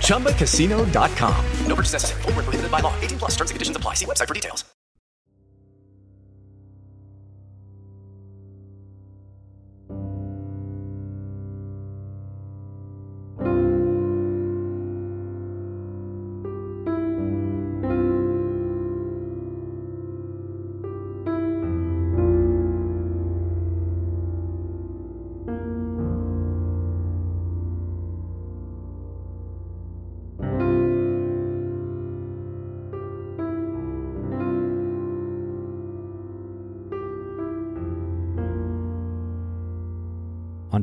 ChumbaCasino.com. No purchase necessary. Void where prohibited by law. 18 plus terms and conditions apply. See website for details. On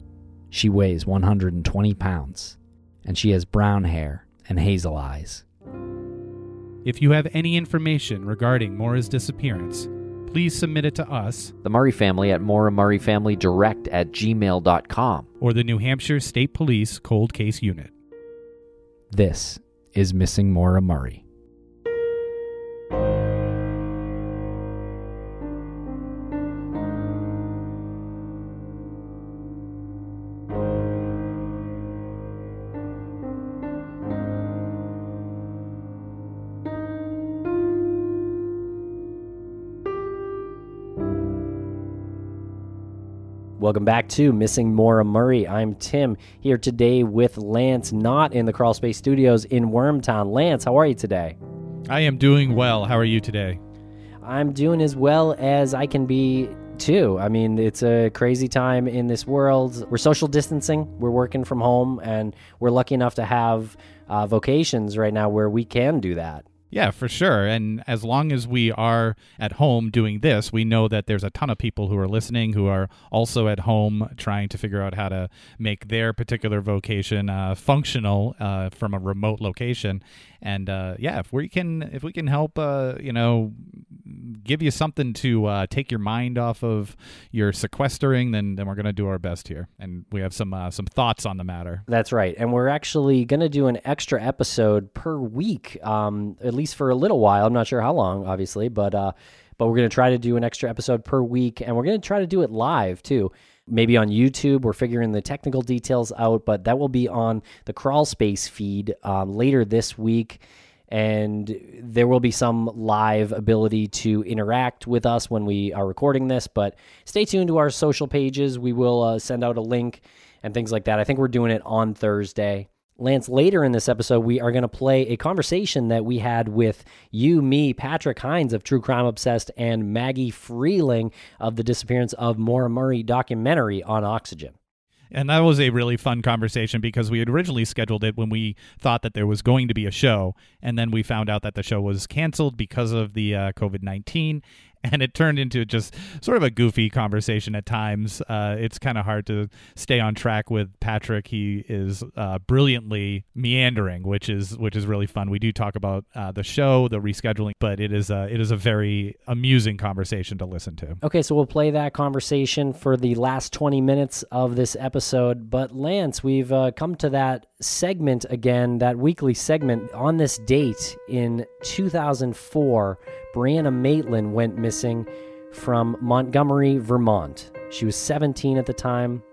She weighs 120 pounds, and she has brown hair and hazel eyes. If you have any information regarding Maura's disappearance, please submit it to us, the Murray family, at MauraMurrayFamilyDirect@gmail.com, or the New Hampshire State Police Cold Case Unit. This is Missing Maura Murray. Welcome back to Missing Maura Murray. I'm Tim, here today with Lance Knott in the Crawl Space Studios in Wormtown. Lance, how are you today? I am doing well. How are you today? I'm doing as well as I can be, too. I mean, it's a crazy time in this world. We're social distancing. We're working from home, and we're lucky enough to have vocations right now where we can do that. Yeah, for sure. And as long as we are at home doing this, we know that there's a ton of people who are listening who are also at home trying to figure out how to make their particular vocation functional from a remote location. And yeah, if we can help, give you something to take your mind off of your sequestering, then we're going to do our best here. And we have some thoughts on the matter. That's right. And we're actually going to do an extra episode per week, at least for a little while. I'm not sure how long, obviously, but we're going to try to do an extra episode per week, and we're going to try to do it live, too. Maybe on YouTube. We're figuring the technical details out, but that will be on the Crawl Space feed later this week. And there will be some live ability to interact with us when we are recording this, but stay tuned to our social pages. We will send out a link and things like that. I think we're doing it on Thursday. Lance, later in this episode, we are going to play a conversation that we had with you, me, Patrick Hines of True Crime Obsessed, and Maggie Freeling of the Disappearance of Maura Murray documentary on Oxygen. And that was a really fun conversation because we had originally scheduled it when we thought that there was going to be a show. And then we found out that the show was canceled because of the COVID-19. And it turned into just sort of a goofy conversation at times. It's kind of hard to stay on track with Patrick. He is brilliantly meandering, which is really fun. We do talk about the show, the rescheduling, but it is a very amusing conversation to listen to. Okay, so we'll play that conversation for the last 20 minutes of this episode. But Lance, we've come to that segment again, that weekly segment. On this date in 2004, Brianna Maitland went missing from Montgomery, Vermont. She was 17 at the time.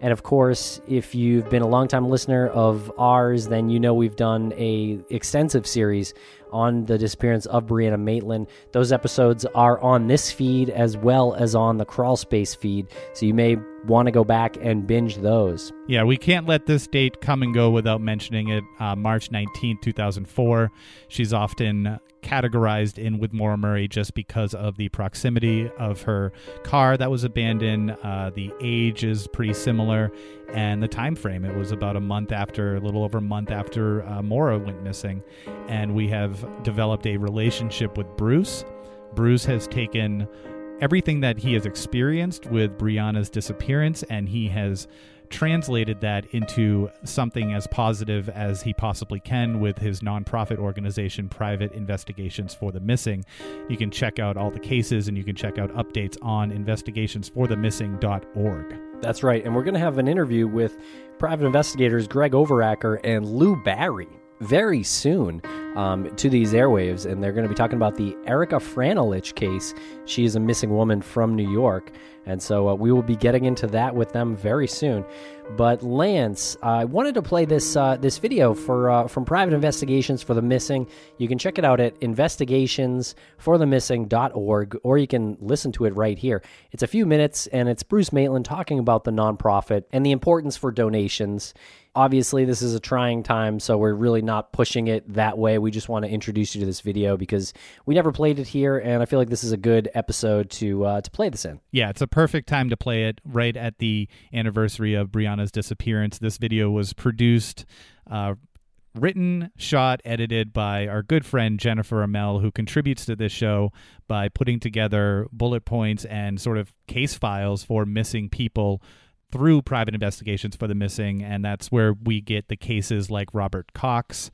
And of course, if you've been a longtime listener of ours, then you know we've done an extensive series on the disappearance of Brianna Maitland. Those episodes are on this feed as well as on the Crawl Space feed, so you may want to go back and binge those. Yeah, we can't let this date come and go without mentioning it. March 19, 2004. She's often categorized in with Maura Murray just because of the proximity of her car that was abandoned. The age is pretty similar, and the time frame. It was about a little over a month after Maura went missing, and we have developed a relationship with Bruce. Bruce has taken everything that he has experienced with Brianna's disappearance, and he has translated that into something as positive as he possibly can with his nonprofit organization, Private Investigations for the Missing. You can check out all the cases, and you can check out updates on investigationsforthemissing.org. That's right, and we're going to have an interview with private investigators Greg Overacker and Lou Barry very soon to these airwaves, and they're going to be talking about the Erica Franelich case. She is a missing woman from New York, and so we will be getting into that with them very soon. But Lance, I wanted to play this video from Private Investigations for the Missing. You can check it out at investigationsforthemissing.org, or you can listen to it right here. It's a few minutes, and it's Bruce Maitland talking about the nonprofit and the importance for donations. Obviously, this is a trying time, so we're really not pushing it that way. We just want to introduce you to this video because we never played it here, and I feel like this is a good episode to play this in. Yeah, it's a perfect time to play it right at the anniversary of Brianna's disappearance. This video was produced, written, shot, edited by our good friend Jennifer Amell, who contributes to this show by putting together bullet points and sort of case files for missing people through Private Investigations for the Missing, and that's where we get the cases like Robert Cox,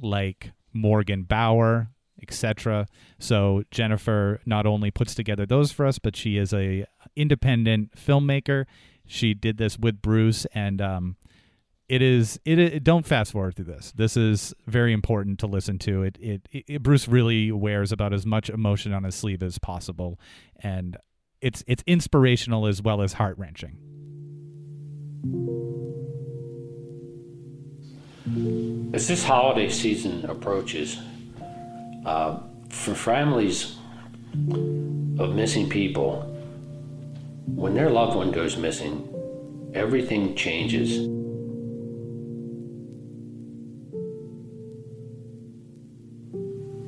like Morgan Bauer, etc. So Jennifer not only puts together those for us, but she is an independent filmmaker. She did this with Bruce, and don't fast forward through this. This is very important to listen to. Bruce really wears about as much emotion on his sleeve as possible, and it's inspirational as well as heart-wrenching. As this holiday season approaches, for families of missing people, when their loved one goes missing, everything changes.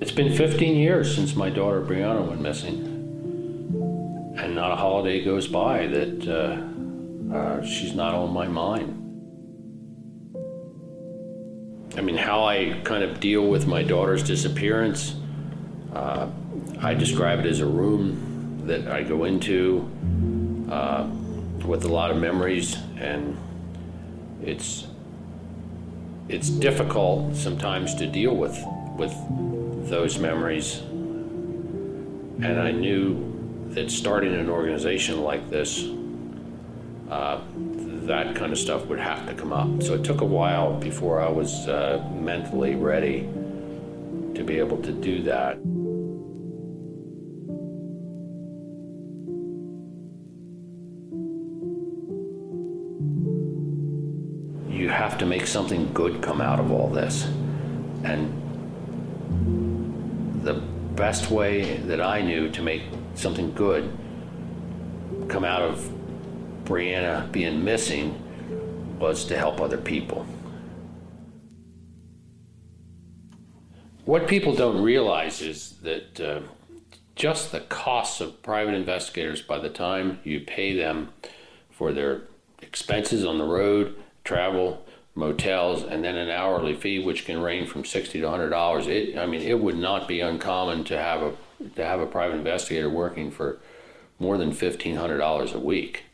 It's been 15 years since my daughter Brianna went missing, and not a holiday goes by that she's not on my mind. I mean, how I kind of deal with my daughter's disappearance, I describe it as a room that I go into with a lot of memories, and it's difficult sometimes to deal with those memories. And I knew that starting an organization like this, that kind of stuff would have to come up. So it took a while before I was mentally ready to be able to do that. You have to make something good come out of all this. And the best way that I knew to make something good come out of Brianna being missing was to help other people. What people don't realize is that just the costs of private investigators, by the time you pay them for their expenses on the road, travel, motels, and then an hourly fee, which can range from $60 to $100, it would not be uncommon to have a private investigator working for more than $1,500 a week.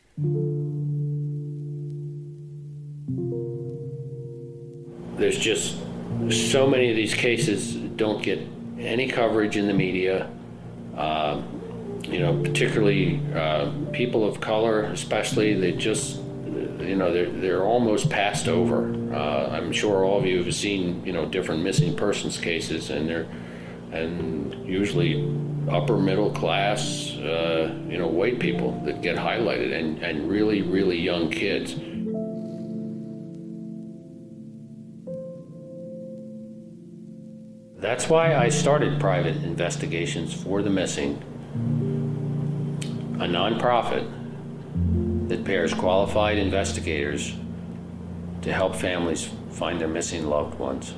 There's just so many of these cases don't get any coverage in the media, particularly people of color especially. They just you know, they're almost passed over. I'm sure all of you have seen, you know, different missing persons cases, and usually upper middle class, you know, white people that get highlighted, and really, really young kids. That's why I started Private Investigations for the Missing, a nonprofit that pairs qualified investigators to help families find their missing loved ones.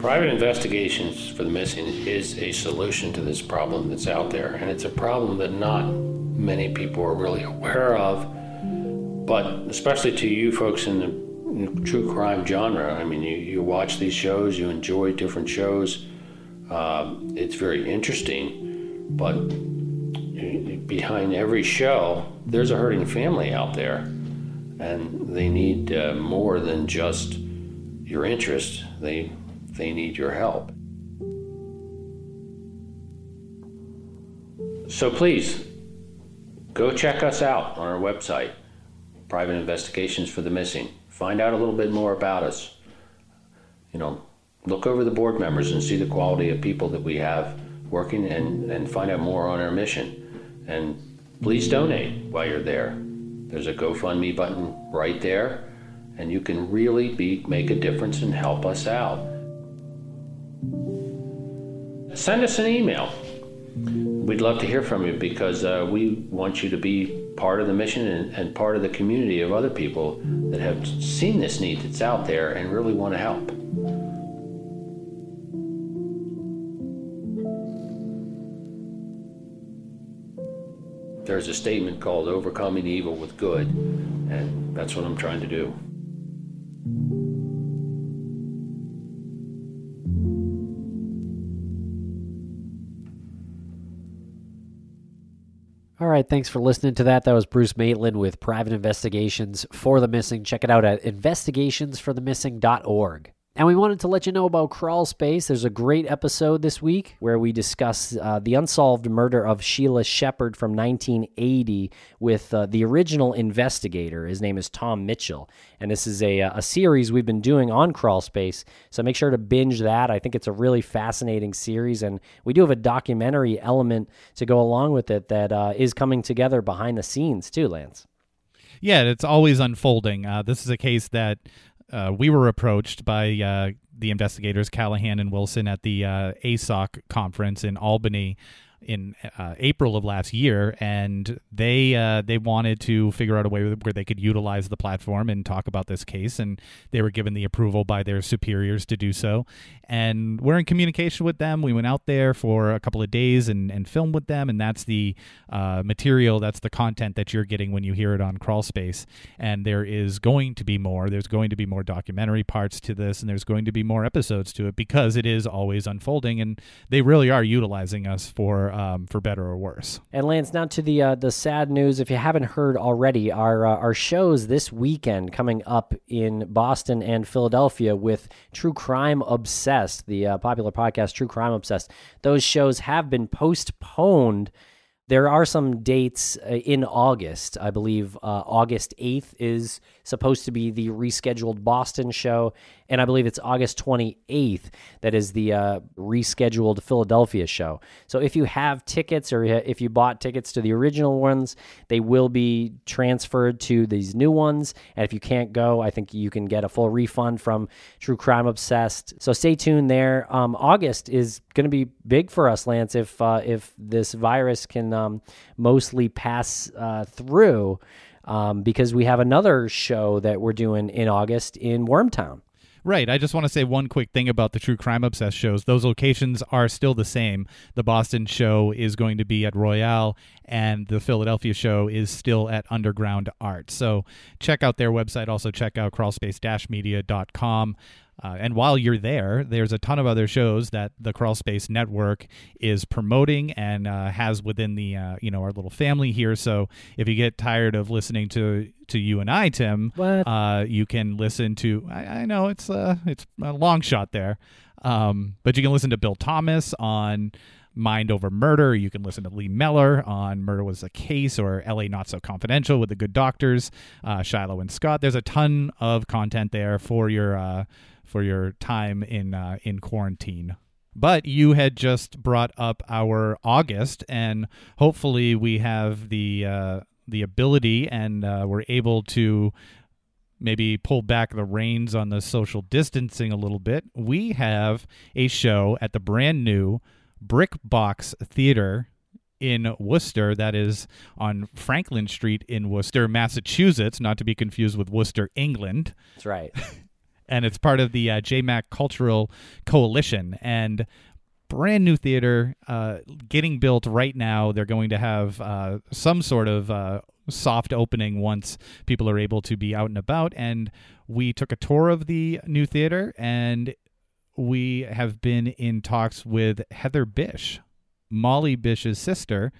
Private Investigations for the Missing is a solution to this problem that's out there, and it's a problem that not many people are really aware of, but especially to you folks in the true crime genre. I mean, you watch these shows, you enjoy different shows. It's very interesting, but behind every show, there's a hurting family out there, and they need more than just your interest. They need your help. So please, go check us out on our website, Private Investigations for the Missing. Find out a little bit more about us. You know, look over the board members and see the quality of people that we have working, and find out more on our mission. And please donate while you're there. There's a GoFundMe button right there, and you can really make a difference and help us out. Send us an email. We'd love to hear from you, because we want you to be part of the mission and part of the community of other people that have seen this need that's out there and really want to help. There's a statement called Overcoming Evil with Good, and that's what I'm trying to do. All right, thanks for listening to that. That was Bruce Maitland with Private Investigations for the Missing. Check it out at investigationsforthemissing.org. And we wanted to let you know about Crawl Space. There's a great episode this week where we discuss the unsolved murder of Sheila Shepherd from 1980 with the original investigator. His name is Tom Mitchell. And this is a series we've been doing on Crawl Space, so make sure to binge that. I think it's a really fascinating series, and we do have a documentary element to go along with it that is coming together behind the scenes too, Lance. Yeah, it's always unfolding. This is a case that... we were approached by the investigators Callahan and Wilson at the ASOC conference in Albany in April of last year, and they wanted to figure out a way where they could utilize the platform and talk about this case, and they were given the approval by their superiors to do so. And we're in communication with them. We went out there for a couple of days and filmed with them, and that's the material, that's the content that you're getting when you hear it on Crawl Space. And there is going to be more. There's going to be more documentary parts to this, and there's going to be more episodes to it, because it is always unfolding, and they really are utilizing us for better or worse. And Lance, now to the sad news. If you haven't heard already, our shows this weekend coming up in Boston and Philadelphia with True Crime Obsessed, the popular podcast True Crime Obsessed. Those shows have been postponed. There are some dates in August. I believe August 8th is supposed to be the rescheduled Boston show, and I believe it's August 28th that is the rescheduled Philadelphia show. So if you have tickets, or if you bought tickets to the original ones, they will be transferred to these new ones, and if you can't go, I think you can get a full refund from True Crime Obsessed. So stay tuned there. August is going to be big for us, Lance, if this virus can mostly pass through, because we have another show that we're doing in August in Wormtown. Right. I just want to say one quick thing about the True Crime Obsessed shows. Those locations are still the same. The Boston show is going to be at Royale, and the Philadelphia show is still at Underground Art. So check out their website. Also check out crawlspace-media.com. And while you're there, there's a ton of other shows that the Crawl Space Network is promoting and has within the our little family here. So if you get tired of listening to you and I, Tim, you can listen to. I know it's a long shot there, but you can listen to Bill Thomas on Mind Over Murder. You can listen to Lee Meller on Murder Was the Case or LA Not So Confidential with the Good Doctors, Shiloh and Scott. There's a ton of content there for your time in quarantine. But you had just brought up our August, and hopefully we have the ability and we're able to maybe pull back the reins on the social distancing a little bit. We have a show at the brand new Brick Box Theater in Worcester, that is on Franklin Street in Worcester, Massachusetts, not to be confused with Worcester, England. That's right. And it's part of the JMAC Cultural Coalition, and brand new theater getting built right now. They're going to have some sort of soft opening once people are able to be out and about. And we took a tour of the new theater, and we have been in talks with Heather Bish, Molly Bish's sister,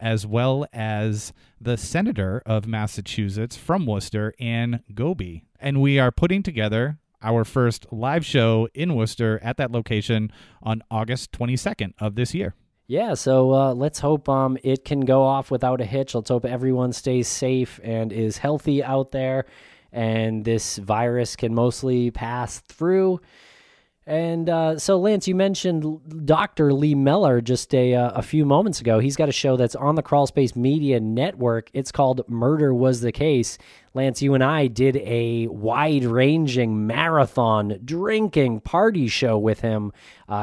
as well as the senator of Massachusetts from Worcester, Ann Goby. And we are putting together our first live show in Worcester at that location on August 22nd of this year. Yeah, so let's hope it can go off without a hitch. Let's hope everyone stays safe and is healthy out there, and this virus can mostly pass through. And so, Lance, you mentioned Dr. Lee Meller just a few moments ago. He's got a show that's on the Crawl Space Media Network. It's called Murder Was the Case. Lance, you and I did a wide-ranging marathon drinking party show with him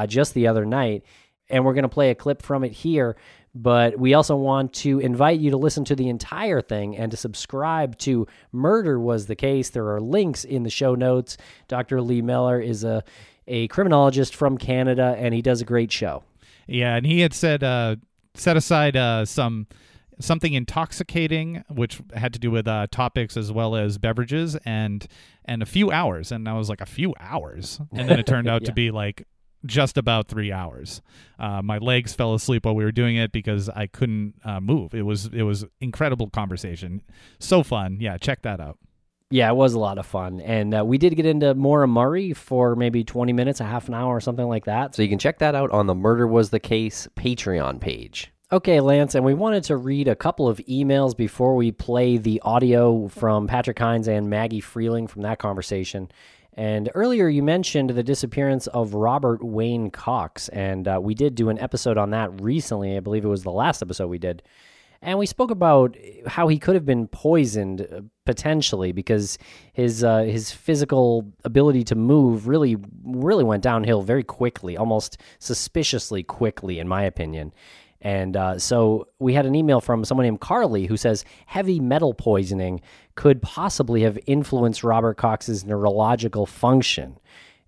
just the other night, and we're going to play a clip from it here. But we also want to invite you to listen to the entire thing and to subscribe to Murder Was the Case. There are links in the show notes. Dr. Lee Meller is a criminologist from Canada, and he does a great show. Yeah, and he had said set aside something intoxicating, which had to do with topics as well as beverages, and a few hours. And I was like, a few hours? And then it turned out to be like just about 3 hours. My legs fell asleep while we were doing it because I couldn't move. It was incredible conversation. So fun. Yeah, check that out. Yeah, it was a lot of fun. And we did get into Maura Murray for maybe 20 minutes, a half an hour or something like that. So you can check that out on the Murder Was the Case Patreon page. Okay, Lance, and we wanted to read a couple of emails before we play the audio from Patrick Hines and Maggie Freeling from that conversation. And earlier you mentioned the disappearance of Robert Wayne Cox, and we did do an episode on that recently. I believe it was the last episode we did. And we spoke about how he could have been poisoned potentially because his physical ability to move really went downhill very quickly, almost suspiciously quickly, in my opinion. And so we had an email from someone named Carly who says heavy metal poisoning could possibly have influenced Robert Cox's neurological function,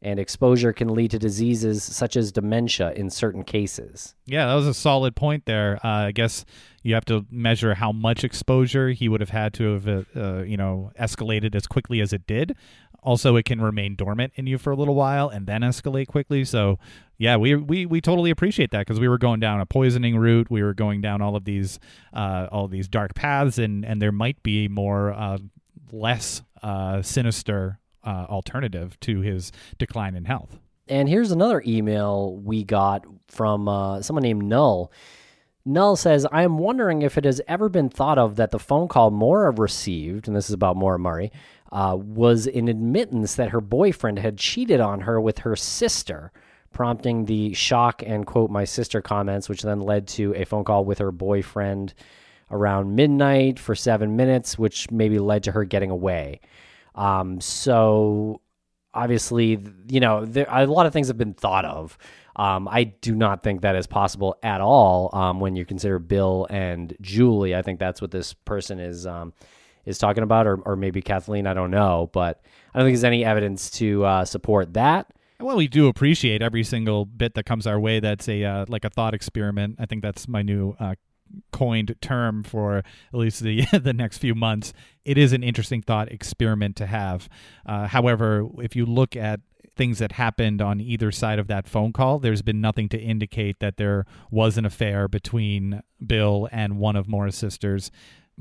and exposure can lead to diseases such as dementia in certain cases. Yeah, that was a solid point there. I guess you have to measure how much exposure he would have had to have, escalated as quickly as it did. Also, it can remain dormant in you for a little while and then escalate quickly. So, yeah, we totally appreciate that because we were going down a poisoning route. We were going down all of these dark paths, and there might be more less sinister alternative to his decline in health. And here's another email we got from someone named Null. Null says, I am wondering if it has ever been thought of that the phone call Maura received, and this is about Maura Murray, was an admittance that her boyfriend had cheated on her with her sister, prompting the shock and, quote, my sister comments, which then led to a phone call with her boyfriend around midnight for 7 minutes, which maybe led to her getting away. So obviously, there, a lot of things have been thought of. I do not think that is possible at all. When you consider Bill and Julie, I think that's what this person is talking about, or maybe Kathleen, I don't know, but I don't think there's any evidence to support that. Well, we do appreciate every single bit that comes our way. That's like a thought experiment. I think that's my new coined term for at least the next few months. It is an interesting thought experiment to have. However, if you look at things that happened on either side of that phone call, there's been nothing to indicate that there was an affair between Bill and one of Maura's sisters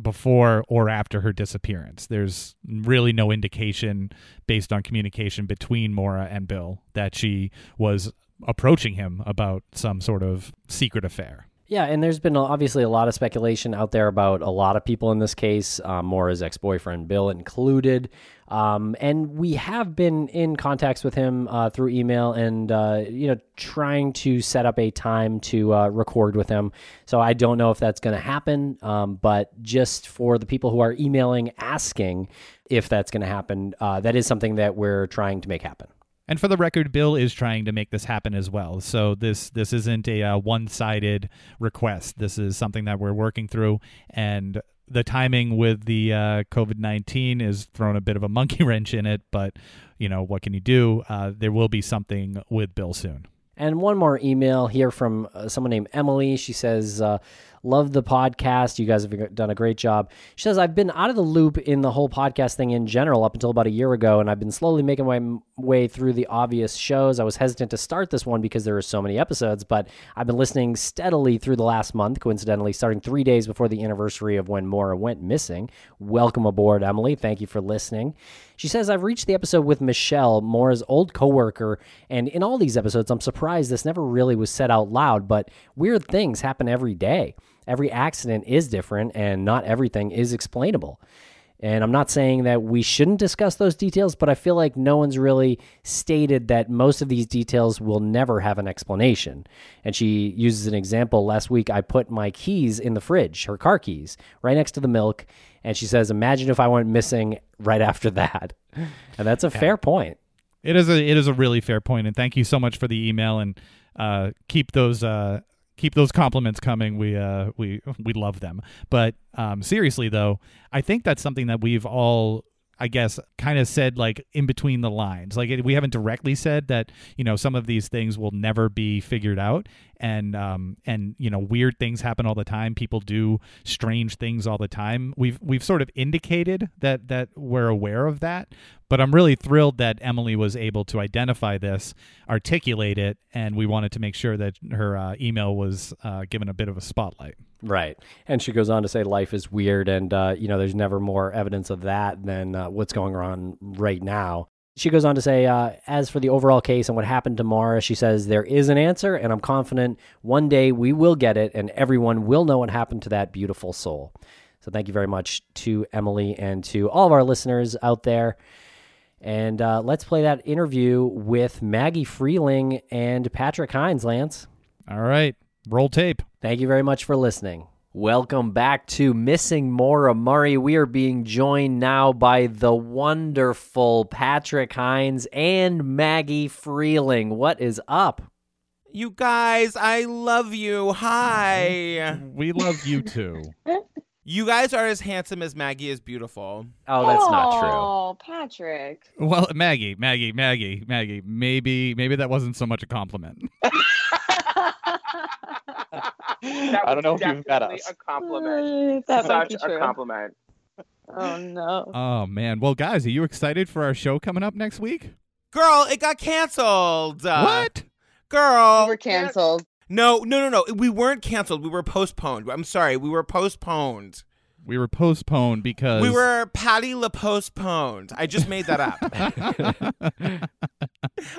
before or after her disappearance. There's really no indication based on communication between Maura and Bill that she was approaching him about some sort of secret affair. Yeah, and there's been obviously a lot of speculation out there about a lot of people in this case, Maura's ex-boyfriend Bill included. And we have been in contacts with him through email and, trying to set up a time to record with him. So I don't know if that's going to happen, but just for the people who are emailing asking if that's going to happen, that is something that we're trying to make happen. And for the record, Bill is trying to make this happen as well. So this isn't a one-sided request. This is something that we're working through. And the timing with the COVID-19 is thrown a bit of a monkey wrench in it. But, what can you do? There will be something with Bill soon. And one more email here from someone named Emily. She says, love the podcast. You guys have done a great job. She says, I've been out of the loop in the whole podcast thing in general up until about a year ago, and I've been slowly making my way through the obvious shows. I was hesitant to start this one because there are so many episodes, but I've been listening steadily through the last month, coincidentally, starting 3 days before the anniversary of when Maura went missing. Welcome aboard, Emily. Thank you for listening. She says, I've reached the episode with Michelle, Maura's old coworker, and in all these episodes, I'm surprised this never really was said out loud, but weird things happen every day. Every accident is different, and not everything is explainable. And I'm not saying that we shouldn't discuss those details, but I feel like no one's really stated that most of these details will never have an explanation. And she uses an example. Last week, I put my keys in the fridge, her car keys, right next to the milk. And she says, imagine if I went missing right after that. And that's a fair point. It is a really fair point. And thank you so much for the email, and keep those compliments coming. We love them. But seriously, though, I think that's something that we've all, I guess, kind of said like in between the lines. Like we haven't directly said that, some of these things will never be figured out. And weird things happen all the time. People do strange things all the time. We've sort of indicated that we're aware of that. But I'm really thrilled that Emily was able to identify this, articulate it, and we wanted to make sure that her email was given a bit of a spotlight. Right. And she goes on to say life is weird, and there's never more evidence of that than what's going on right now. She goes on to say, as for the overall case and what happened to Maura, she says, there is an answer, and I'm confident one day we will get it, and everyone will know what happened to that beautiful soul. So thank you very much to Emily and to all of our listeners out there. And let's play that interview with Maggie Freeling and Patrick Hines, Lance. All right. Roll tape. Thank you very much for listening. Welcome back to Missing Maura Murray. We are being joined now by the wonderful Patrick Hines and Maggie Freeling. What is up? You guys, I love you. Hi. We love you too. You guys are as handsome as Maggie is beautiful. Oh, that's not true. Oh, Patrick. Well, Maggie. Maybe that wasn't so much a compliment. I don't know if you've met us. A compliment. That such a compliment. Oh, no. Oh, man. Well, guys, are you excited for our show coming up next week? Girl, it got canceled. What? Girl. We were canceled. No. We weren't canceled. We were postponed. I'm sorry. We were postponed. We were postponed because... We were Patty La postponed. I just made that up.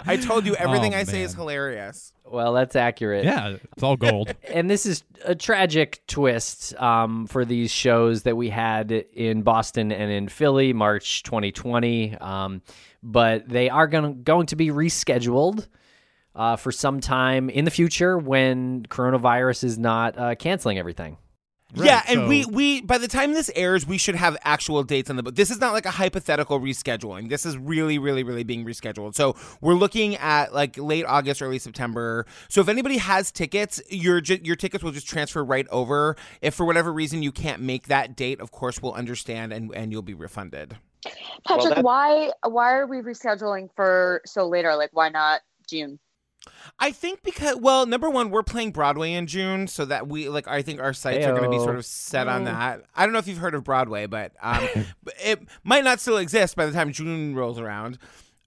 I told you everything I say is hilarious. Well, that's accurate. Yeah, it's all gold. And this is a tragic twist for these shows that we had in Boston and in Philly, March 2020. But they are going to be rescheduled for some time in the future when coronavirus is not canceling everything. Right, yeah, and so we by the time this airs, we should have actual dates on the book. This is not like a hypothetical rescheduling. This is really, really, really being rescheduled. So we're looking at like late August, early September. So if anybody has tickets, your tickets will just transfer right over. If for whatever reason you can't make that date, of course we'll understand and you'll be refunded. Patrick, well, why are we rescheduling for so later? Like, why not June? I think because, well, number one, we're playing Broadway in June, so that we, like, I think our sights are going to be sort of set on that. I don't know if you've heard of Broadway, but it might not still exist by the time June rolls around.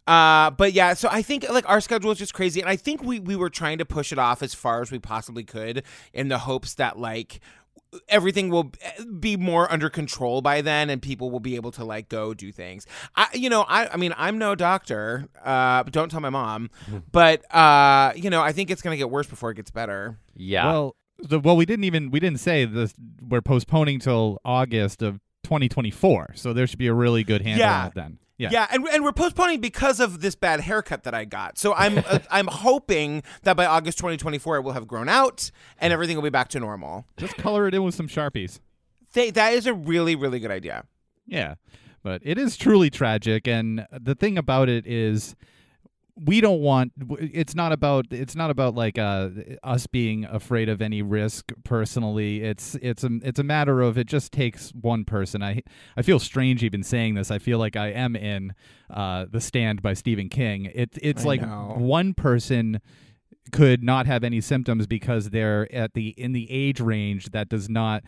But yeah, so I think like our schedule is just crazy. And I think we were trying to push it off as far as we possibly could in the hopes that like everything will be more under control by then, and people will be able to, like, go do things. I mean, I'm no doctor. Don't tell my mom. But, I think it's going to get worse before it gets better. Yeah. Well, we didn't say this. We're postponing till August of 2024. So there should be a really good handle on it then. Yeah, and we're postponing because of this bad haircut that I got. So I'm hoping that by August 2024 it will have grown out and everything will be back to normal. Just color it in with some Sharpies. That is a really, really good idea. Yeah, but it is truly tragic, and the thing about it is we don't want. It's not about like us being afraid of any risk personally. It's a matter of it just takes one person. I feel strange even saying this. I feel like I am in The Stand by Stephen King. It's one person could not have any symptoms because they're in the age range that does not,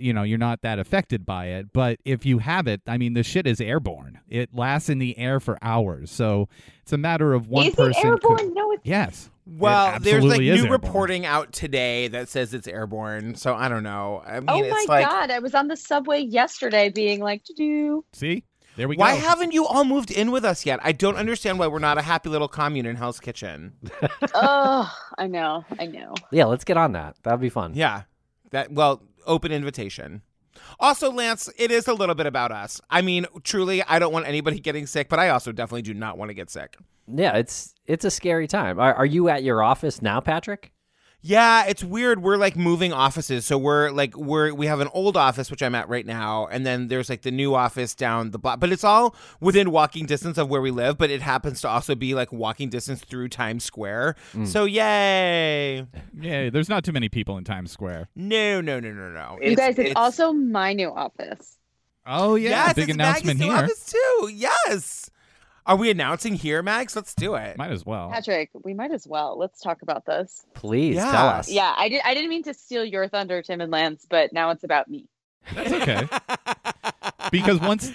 you're not that affected by it. But if you have it, I mean, the shit is airborne. It lasts in the air for hours. So it's a matter of one person. Is it airborne? No, it's... Yes. Well, there's like new reporting out today that says it's airborne. So I don't know. I mean, God. I was on the subway yesterday being like, doo-doo. See? There we go. Why haven't you all moved in with us yet? I don't understand why we're not a happy little commune in Hell's Kitchen. Oh, I know. Yeah, let's get on that. That'd be fun. Yeah. Open invitation. Also, Lance, it is a little bit about us. I mean, truly, I don't want anybody getting sick, but I also definitely do not want to get sick. Yeah, it's a scary time. Are you at your office now, Patrick? Yeah, it's weird. We're like moving offices. So we have an old office, which I'm at right now. And then there's like the new office down the block, but it's all within walking distance of where we live. But it happens to also be like walking distance through Times Square. Mm. So yay. Yeah, there's not too many people in Times Square. No. You guys, it's also my new office. Oh, yeah. Yes, big announcement here. Office too. Yes. Are we announcing here, Max? Let's do it. Might as well. Patrick, we might as well. Let's talk about this. Please tell us. Yeah, I didn't mean to steal your thunder, Tim and Lance, but now it's about me. That's okay. Because once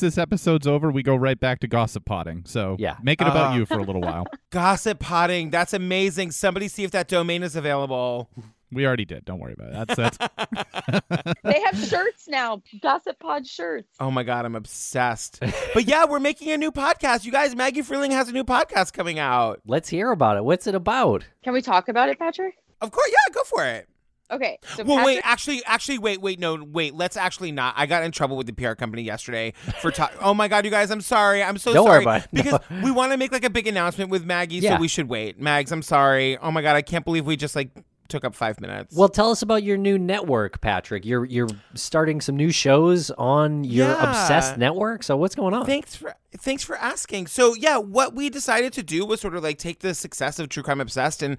this episode's over, we go right back to gossip potting. So make it about you for a little while. Gossip potting. That's amazing. Somebody see if that domain is available. We already did. Don't worry about it. That's... They have shirts now. Gossip Pod shirts. Oh, my God. I'm obsessed. But yeah, we're making a new podcast. You guys, Maggie Freeling has a new podcast coming out. Let's hear about it. What's it about? Can we talk about it, Patrick? Of course. Yeah, go for it. Okay. So wait. Actually, wait. No, wait. Let's actually not. I got in trouble with the PR company yesterday for talking. Oh, my God, you guys. I'm sorry. I'm so sorry. Don't worry about it. Because we want to make like a big announcement with Maggie, so we should wait. Mags, I'm sorry. Oh, my God. I can't believe we just like... took up 5 minutes. Well, tell us about your new network, Patrick. You're starting some new shows on your Obsessed Network. So what's going on? Thanks for asking. So yeah, what we decided to do was sort of like take the success of True Crime Obsessed and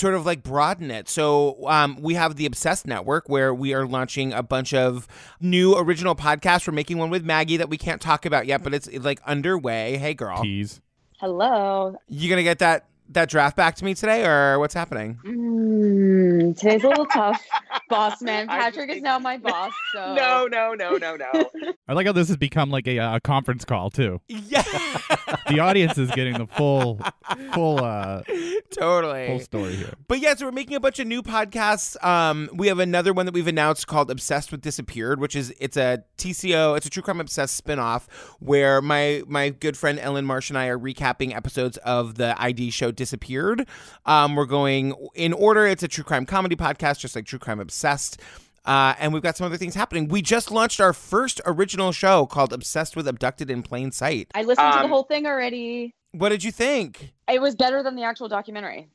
sort of like broaden it. So we have the Obsessed Network where we are launching a bunch of new original podcasts. We're making one with Maggie that we can't talk about yet, but it's like underway. Hey, girl. Please. Hello. You gonna get that draft back to me today, or what's happening? Today's a little tough, boss man. Patrick is now my boss. So. No. I like how this has become like a conference call too. Yeah, the audience is getting the full, totally full story here. But yeah, so we're making a bunch of new podcasts. We have another one that we've announced called Obsessed with Disappeared, which is it's a True Crime Obsessed spinoff where my good friend Ellen Marsh and I are recapping episodes of the ID show Disappeared. We're going in order. It's a true crime comedy podcast, just like True Crime Obsessed. And we've got some other things happening. We just launched our first original show called Obsessed with Abducted in Plain Sight. I listened to the whole thing already. What did you think? It was better than the actual documentary.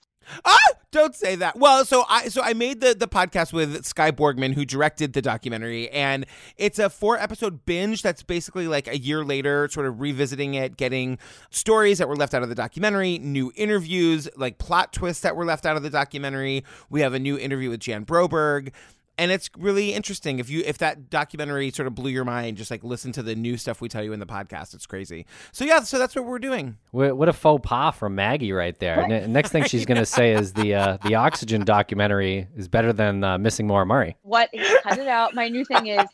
Ah! Don't say that. Well, so I made the podcast with Sky Borgman, who directed the documentary, and it's a 4-episode binge that's basically like a year later, sort of revisiting it, getting stories that were left out of the documentary, new interviews, like plot twists that were left out of the documentary. We have a new interview with Jan Broberg. And it's really interesting. If that documentary sort of blew your mind, just like listen to the new stuff we tell you in the podcast. It's crazy. So yeah, so that's what we're doing. What a faux pas from Maggie right there. Next thing she's going to say is the Oxygen documentary is better than Missing Maura Murray. What? Cut it out. My new thing is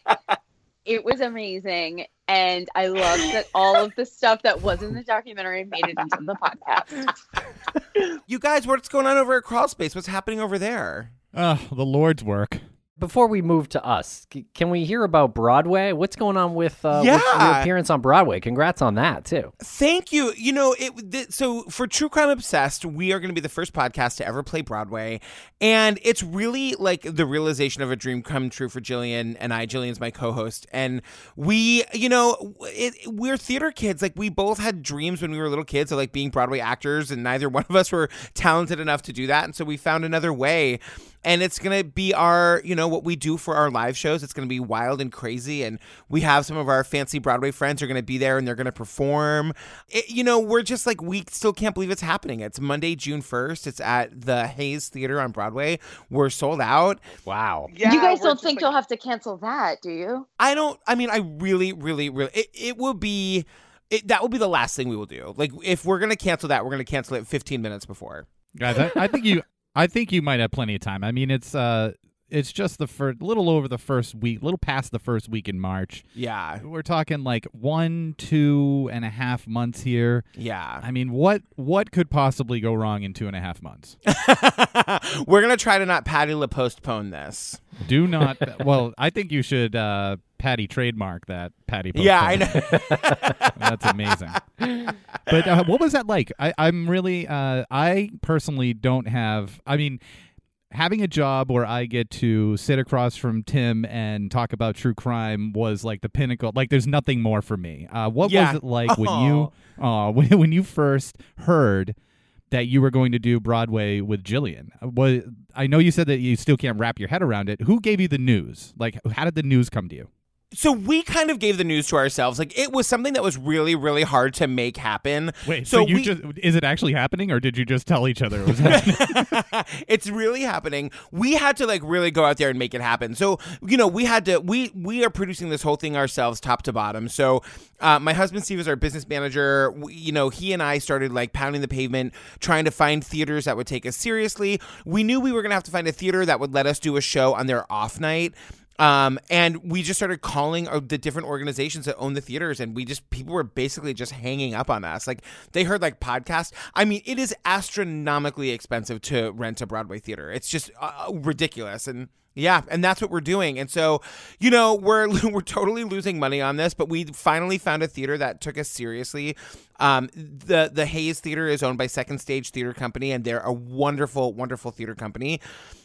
it was amazing. And I loved that all of the stuff that was in the documentary made it into the podcast. You guys, what's going on over at Crawl Space? What's happening over there? The Lord's work. Before we move to us, can we hear about Broadway? What's going on with your appearance on Broadway? Congrats on that, too. Thank you. You know, so for True Crime Obsessed, we are going to be the first podcast to ever play Broadway. And it's really like the realization of a dream come true for Jillian and I. Jillian's my co-host. And we, you know, we're theater kids. Like, we both had dreams when we were little kids of, like, being Broadway actors. And neither one of us were talented enough to do that. And so we found another way. And it's going to be our, you know, what we do for our live shows. It's going to be wild and crazy. And we have some of our fancy Broadway friends are going to be there and they're going to perform. You know, we're just like, we still can't believe it's happening. It's Monday, June 1st. It's at the Hayes Theater on Broadway. We're sold out. Wow. Yeah, you guys don't think you'll have to cancel that, do you? I really, really, really, it will be, that will be the last thing we will do. Like, if we're going to cancel that, we're going to cancel it 15 minutes before. Guys, I think you might have plenty of time. I mean, it's just the first, little past the first week in March. Yeah, we're talking like 2.5 months here. Yeah, I mean, what could possibly go wrong in 2.5 months? We're gonna try to not Patty La postpone this. Do not. Well, I think you should. Patty trademark that Patty postpone. Yeah, I know. That's amazing. But what was that like? I'm really. I personally don't have. I mean. Having a job where I get to sit across from Tim and talk about true crime was like the pinnacle. Like, there's nothing more for me. What was it like when you first heard that you were going to do Broadway with Jillian? I know you said that you still can't wrap your head around it. Who gave you the news? Like, how did the news come to you? So we kind of gave the news to ourselves. Like, it was something that was really, really hard to make happen. Wait, so is it actually happening, or did you just tell each other it was happening? It's really happening. We had to, like, really go out there and make it happen. So, you know, we are producing this whole thing ourselves, top to bottom. So my husband, Steve, is our business manager. You know, he and I started, like, pounding the pavement, trying to find theaters that would take us seriously. We knew we were going to have to find a theater that would let us do a show on their off night. And we just started calling the different organizations that own the theaters, and people were basically just hanging up on us. Like, they heard, like, podcasts. I mean, it is astronomically expensive to rent a Broadway theater. It's just ridiculous. And yeah, and that's what we're doing. And so, you know, we're totally losing money on this, but we finally found a theater that took us seriously. The Hayes Theater is owned by Second Stage Theater Company, and they're a wonderful, wonderful theater company.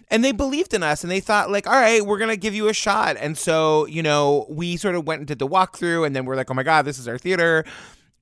And they believed in us, and they thought, like, all right, we're going to give you a shot. And so, you know, we sort of went and did the walkthrough, and then we're like, oh, my God, this is our theater.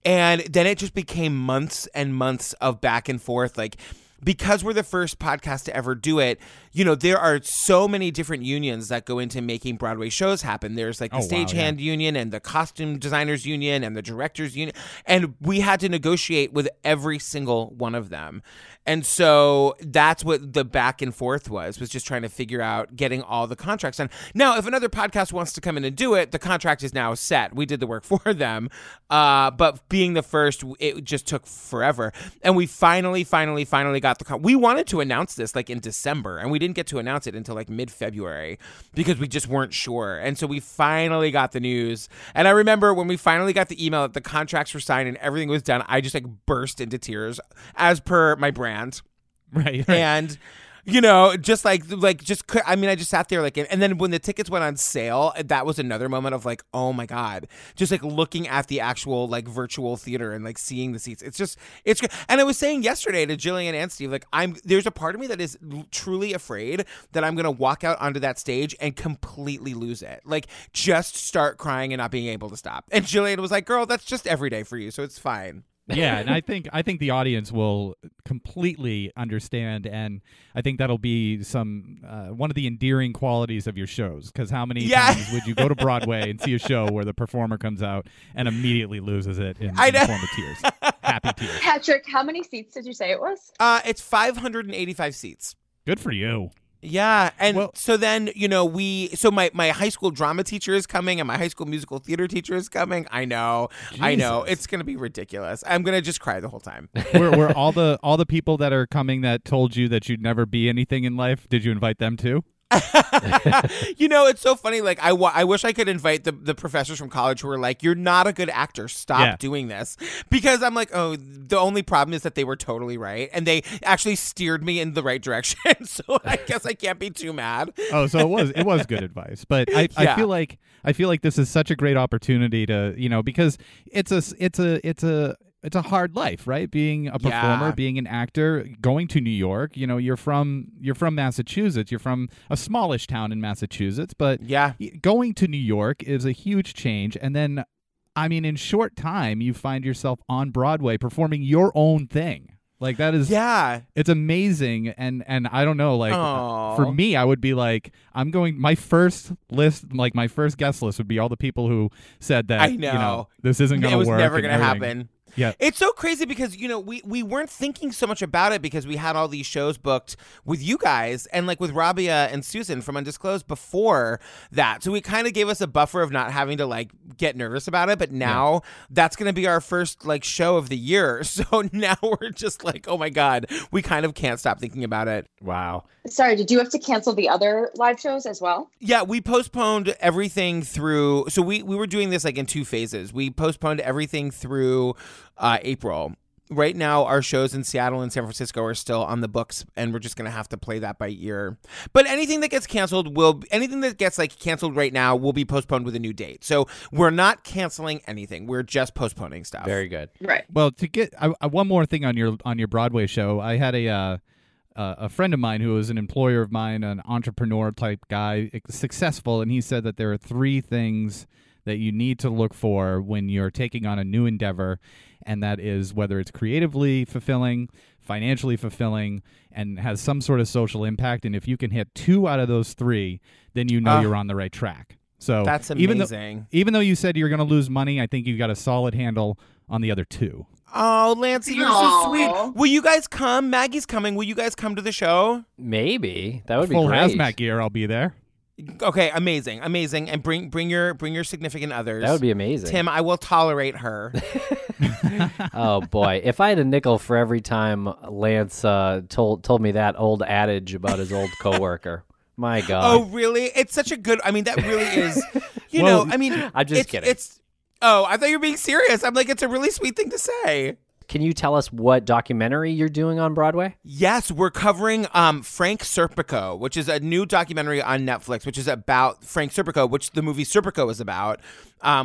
And then it just became months and months of back and forth, like, because we're the first podcast to ever do it, you know, there are so many different unions that go into making Broadway shows happen. There's, like, the stagehand union and the costume designers union and the directors union. And we had to negotiate with every single one of them. And so that's what the back and forth was just trying to figure out getting all the contracts done. Now, if another podcast wants to come in and do it, the contract is now set. We did the work for them. But being the first, it just took forever. And we finally got we wanted to announce this, like, in December, and we didn't get to announce it until, like, mid-February because we just weren't sure. And so we finally got the news. And I remember when we finally got the email that the contracts were signed and everything was done, I just, like, burst into tears, as per my brand. Right. And, you know, just I just sat there, like, and then when the tickets went on sale, that was another moment of, like, oh my God, just, like, looking at the actual, like, virtual theater and, like, seeing the seats. It's good. And I was saying yesterday to Jillian and Steve, like, there's a part of me that is truly afraid that I'm going to walk out onto that stage and completely lose it. Like, just start crying and not being able to stop. And Jillian was like, girl, that's just every day for you. So it's fine. Yeah, and I think the audience will completely understand, and I think that'll be one of the endearing qualities of your shows, because how many times would you go to Broadway and see a show where the performer comes out and immediately loses it in the form of tears? Happy tears. Patrick, how many seats did you say it was? It's 585 seats. Good for you. Yeah. And so then, you know, my high school drama teacher is coming and my high school musical theater teacher is coming. I know. It's going to be ridiculous. I'm going to just cry the whole time. Were all the people that are coming that told you that you'd never be anything in life, did you invite them too? You know, it's so funny. Like, I wish I could invite the professors from college who were like, you're not a good actor. Stop doing this. Because I'm like, oh, the only problem is that they were totally right. And they actually steered me in the right direction. So I guess I can't be too mad. Oh, so it was good advice. But I feel like this is such a great opportunity to, you know, because it's a hard life, right? Being a performer, being an actor, going to New York. You know, you're from Massachusetts. You're from a smallish town in Massachusetts, but going to New York is a huge change. And then, I mean, in short time, you find yourself on Broadway performing your own thing. Like that is, it's amazing. And I don't know, like for me, I would be like, my first guest list would be all the people who said that, this isn't going to work. It was never going to happen. Yeah, it's so crazy because, you know, we weren't thinking so much about it because we had all these shows booked with you guys and like with Rabia and Susan from Undisclosed before that. So it kind of gave us a buffer of not having to like get nervous about it. But now that's going to be our first like show of the year. So now we're just like, oh, my God, we kind of can't stop thinking about it. Wow. Sorry, did you have to cancel the other live shows as well? Yeah, we postponed everything through. So we were doing this like in two phases. We postponed everything through April. Right now, our shows in Seattle and San Francisco are still on the books, and we're just going to have to play that by ear. But anything that gets like canceled right now will be postponed with a new date. So we're not canceling anything. We're just postponing stuff. Very good. Right. Well, to get one more thing on your Broadway show, I had a friend of mine who was an employer of mine, an entrepreneur type guy, successful, and he said that there are three things that you need to look for when you're taking on a new endeavor, and that is whether it's creatively fulfilling, financially fulfilling, and has some sort of social impact. And if you can hit two out of those three, then you know you're on the right track. So that's amazing. Even though you said you're going to lose money, I think you've got a solid handle on the other two. Oh, Lancey, you're so sweet. Will you guys come? Maggie's coming. Will you guys come to the show? Maybe. That would be great. Full hazmat gear. I'll be there. Okay, amazing, and bring your significant others. That would be amazing. Tim, I will tolerate her. Oh boy, if I had a nickel for every time Lance told me that old adage about his old coworker. My God. Oh really? It's such a good. I mean, that really is. You well, know, I mean, I'm just kidding. Oh, I thought you were being serious. I'm like, it's a really sweet thing to say. Can you tell us what documentary you're doing on Broadway? Yes, we're covering Frank Serpico, which is a new documentary on Netflix, which is about Frank Serpico, which the movie Serpico is about,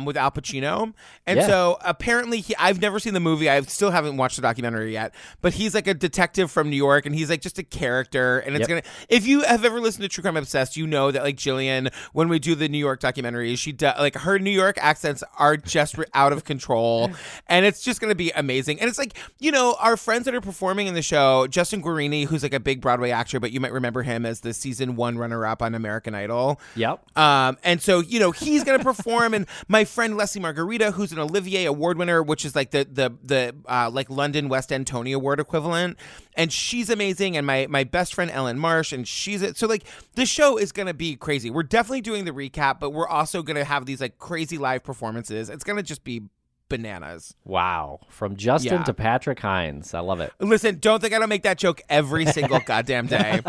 with Al Pacino. And so apparently I've never seen the movie. I still haven't watched the documentary yet, but he's like a detective from New York, and he's like just a character. And it's if you have ever listened to True Crime Obsessed, you know that like Jillian, when we do the New York documentary, like her New York accents are just out of control, and it's just going to be amazing. And it's like, you know, our friends that are performing in the show, Justin Guarini, who's like a big Broadway actor, but you might remember him as the season 1 runner-up on American Idol. Yep. And so, you know, he's going to perform. And my friend Leslie Margarita, who's an Olivier Award winner, which is like the like London West End Tony Award equivalent. And she's amazing. And my best friend Ellen Marsh, and so like the show is going to be crazy. We're definitely doing the recap, but we're also going to have these like crazy live performances. It's going to just be bananas. Wow. From Justin to Patrick Hines. I love it. Listen, don't think I don't make that joke every single goddamn day.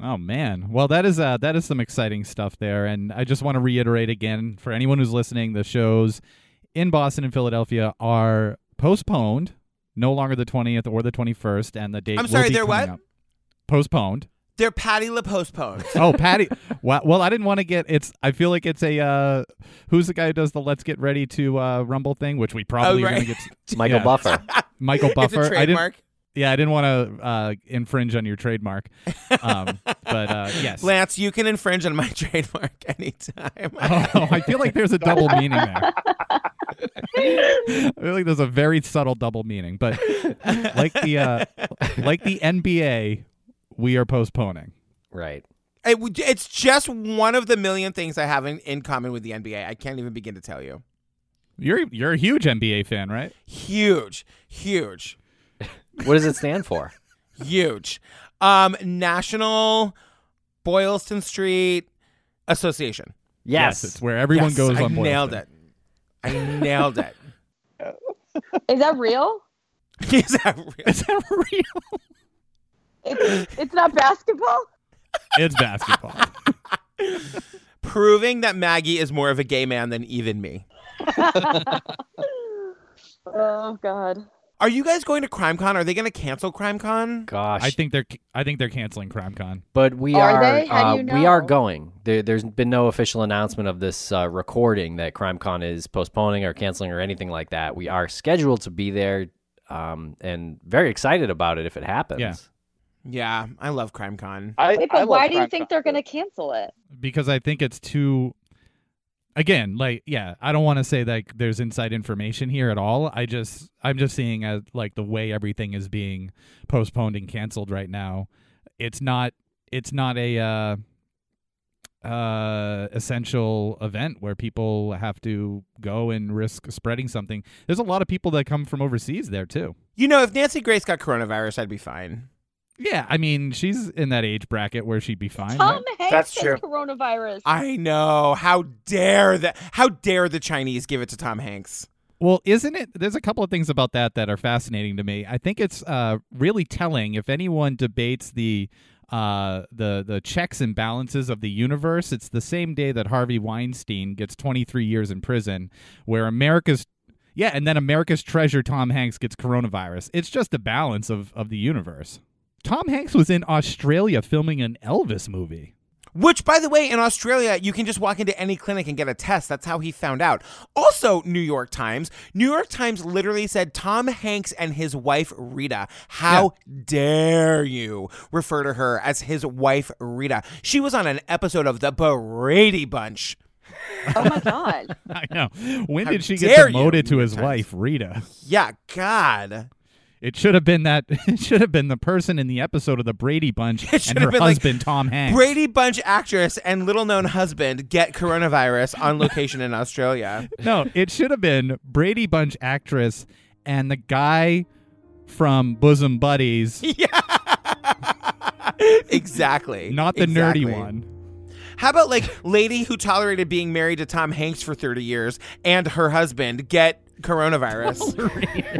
Oh, man. Well, that is some exciting stuff there. And I just want to reiterate again, for anyone who's listening, the shows in Boston and Philadelphia are postponed. No longer the 20th or the 21st. And the date I'm sorry, they're what? Up. Postponed. They're Patti LaPostponed. Oh, Patti. Well, I didn't want to get it's. I feel like it's a who's the guy who does the Let's Get Ready to Rumble thing, which we probably are going to get. Michael Buffer. Michael Buffer. It's a trademark. I didn't want to infringe on your trademark. But yes. Lance, you can infringe on my trademark anytime. Oh, I feel like there's a double meaning there. I feel like there's a very subtle double meaning. But like the NBA... we are postponing. Right. It's just one of the million things I have in common with the NBA. I can't even begin to tell you. You're a huge NBA fan, right? Huge. What does it stand for? Huge. National Boylston Street Association. Yes. It's where everyone goes on Boylston. I nailed it. Is that real? Is that real? It's not basketball? It's basketball. Proving that Maggie is more of a gay man than even me. Oh, God. Are you guys going to CrimeCon? Are they going to cancel CrimeCon? Gosh, I think they're canceling CrimeCon. But we are going. There's been no official announcement of this recording that CrimeCon is postponing or canceling or anything like that. We are scheduled to be there, and very excited about it if it happens. Yeah, I love CrimeCon. Why do you think they're going to cancel it? Because I think it's too. Again, I don't want to say that there's inside information here at all. I'm just seeing as the way everything is being postponed and canceled right now. It's not a essential event where people have to go and risk spreading something. There's a lot of people that come from overseas there too. You know, if Nancy Grace got coronavirus, I'd be fine. Yeah, I mean, she's in that age bracket where she'd be fine. Tom Hanks That's true. Coronavirus. I know. How dare the Chinese give it to Tom Hanks? Well, isn't it? There's a couple of things about that are fascinating to me. I think it's really telling if anyone debates the checks and balances of the universe. It's the same day that Harvey Weinstein gets 23 years in prison, where America's treasure Tom Hanks gets coronavirus. It's just the balance of the universe. Tom Hanks was in Australia filming an Elvis movie. Which, by the way, in Australia, you can just walk into any clinic and get a test. That's how he found out. Also, New York Times literally said Tom Hanks and his wife, Rita. How dare you refer to her as his wife, Rita? She was on an episode of The Brady Bunch. Oh, my God. I know. When did she get demoted to his wife, Rita? Yeah, God. It should have been the person in the episode of The Brady Bunch and her husband, Tom Hanks. Brady Bunch actress and little-known husband get coronavirus on location in Australia. No, it should have been Brady Bunch actress and the guy from Bosom Buddies. Yeah, exactly. Not the nerdy one. How about lady who tolerated being married to Tom Hanks for 30 years and her husband get coronavirus?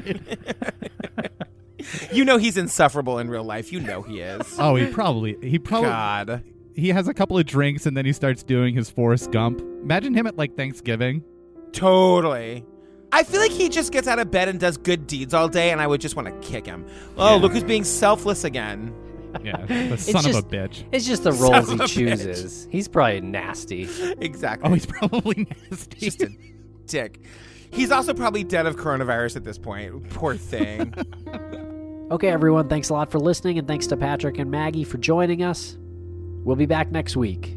You know he's insufferable in real life. You know he is. Oh, he probably God. He has a couple of drinks and then he starts doing his Forrest Gump. Imagine him at Thanksgiving. Totally. I feel like he just gets out of bed and does good deeds all day, and I would just want to kick him. Oh, yeah. Look who's being selfless again. Yeah, the son of a bitch. It's just the roles he chooses. Bitch. He's probably nasty. Exactly. Oh, he's probably nasty. Just a dick. He's also probably dead of coronavirus at this point. Poor thing. Okay, everyone, thanks a lot for listening, and thanks to Patrick and Maggie for joining us. We'll be back next week.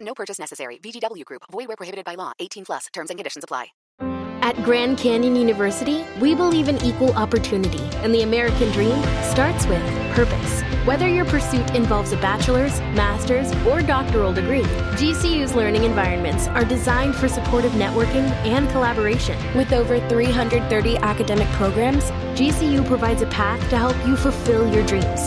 No purchase necessary. VGW Group. Void where prohibited by law. 18+. Terms and conditions apply. At Grand Canyon University, we believe in equal opportunity, and the American dream starts with purpose. Whether your pursuit involves a bachelor's, master's, or doctoral degree, GCU's learning environments are designed for supportive networking and collaboration. With over 330 academic programs, GCU provides a path to help you fulfill your dreams.